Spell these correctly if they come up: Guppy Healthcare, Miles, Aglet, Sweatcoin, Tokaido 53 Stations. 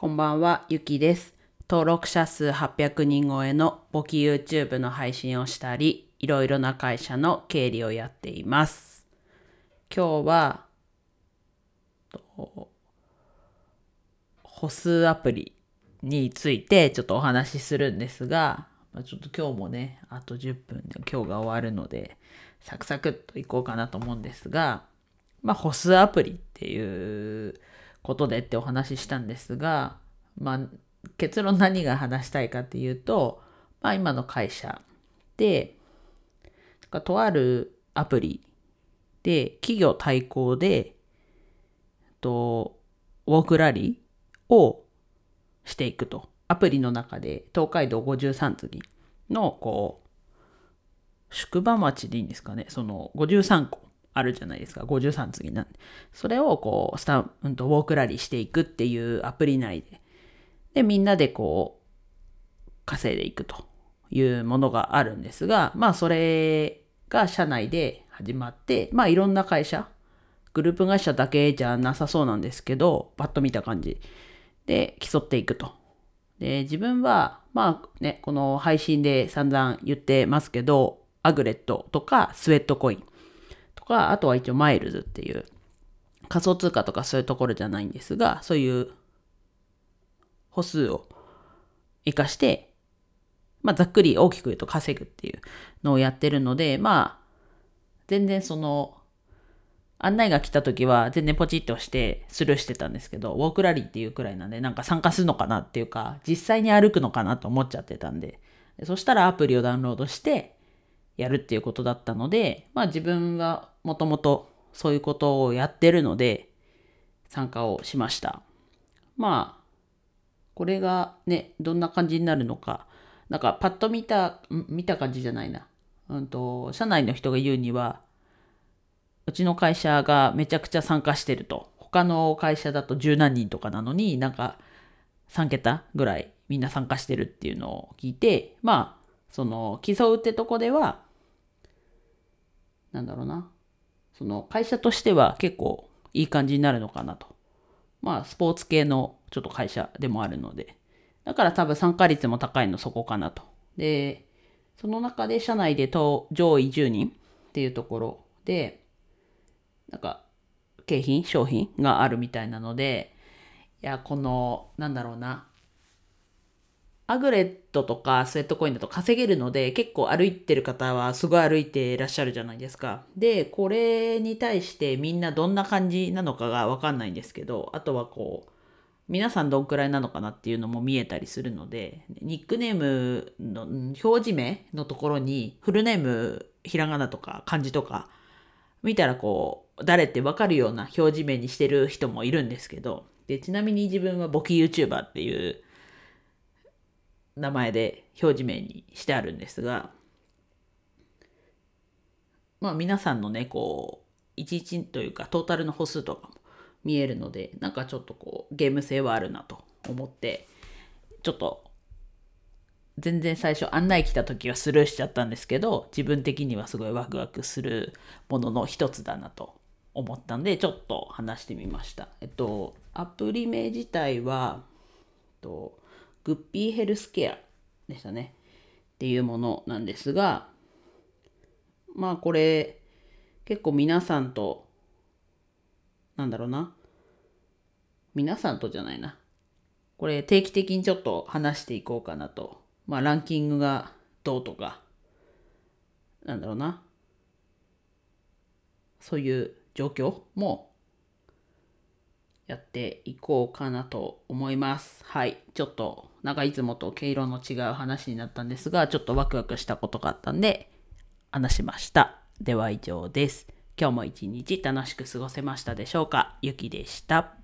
こんばんは、ゆきです。登録者数800人超えの簿記 YouTube の配信をしたり、いろいろな会社の経理をやっています。今日は、歩数アプリについてちょっとお話しするんですが、ちょっと今日もね、あと10分で今日が終わるので、サクサクっといこうかなと思うんですが、歩数アプリっていうことでってお話ししたんですが、結論何が話したいかっていうと、今の会社で、とあるアプリで企業対抗でウォークラリーをしていくと。アプリの中で東海道53次の宿場町でいいんですかね、その53個あるじゃないですか、53次なんで、それをウォークラリーしていくっていうアプリ内で、みんなで稼いでいくというものがあるんですが、それが社内で始まって、いろんな会社、グループ会社だけじゃなさそうなんですけど、パッと見た感じで競っていくと。で、自分はこの配信で散々言ってますけど、アグレットとかスウェットコインとか、あとは一応マイルズっていう仮想通貨とかそういうところじゃないんですが、そういう歩数を生かして、ざっくり大きく言うと稼ぐっていうのをやってるので、全然案内が来た時は全然ポチッと押してスルーしてたんですけど、ウォークラリーっていうくらいなんで、参加するのかなっていうか、実際に歩くのかなと思っちゃってたんで、そしたらアプリをダウンロードしてやるっていうことだったので、自分はもともとそういうことをやってるので参加をしました。これがね、どんな感じになるのか、パッと見た感じじゃないな。社内の人が言うには、うちの会社がめちゃくちゃ参加してると。他の会社だと十何人とかなのに、3桁ぐらいみんな参加してるっていうのを聞いて、競うってとこでは、会社としては結構いい感じになるのかなと。スポーツ系のちょっと会社でもあるので。だから多分参加率も高いのそこかなと。で、その中で社内で上位10人っていうところで、景品、商品があるみたいなので、アグレットとかスウェットコインだと稼げるので、結構歩いてる方はすごい歩いていらっしゃるじゃないですか。で、これに対してみんなどんな感じなのかがわかんないんですけど、あとは皆さんどんくらいなのかなっていうのも見えたりするので、ニックネームの表示名のところにフルネーム、ひらがなとか漢字とか、見たら誰ってわかるような表示面にしてる人もいるんですけど、で、ちなみに自分は簿記 YouTuber っていう名前で表示面にしてあるんですが、皆さんのね、11というかトータルの歩数とかも見えるので、ちょっとゲーム性はあるなと思って、ちょっと全然最初案内来た時はスルーしちゃったんですけど、自分的にはすごいワクワクするものの一つだなと思ったんで、ちょっと話してみました。アプリ名自体は、グッピーヘルスケアでしたね。っていうものなんですが、これ結構これ定期的にちょっと話していこうかなと。ランキングがどうとか、そういう状況もやっていこうかなと思います。はい。ちょっと、いつもと毛色の違う話になったんですが、ちょっとワクワクしたことがあったんで、話しました。では以上です。今日も一日楽しく過ごせましたでしょうか。ゆきでした。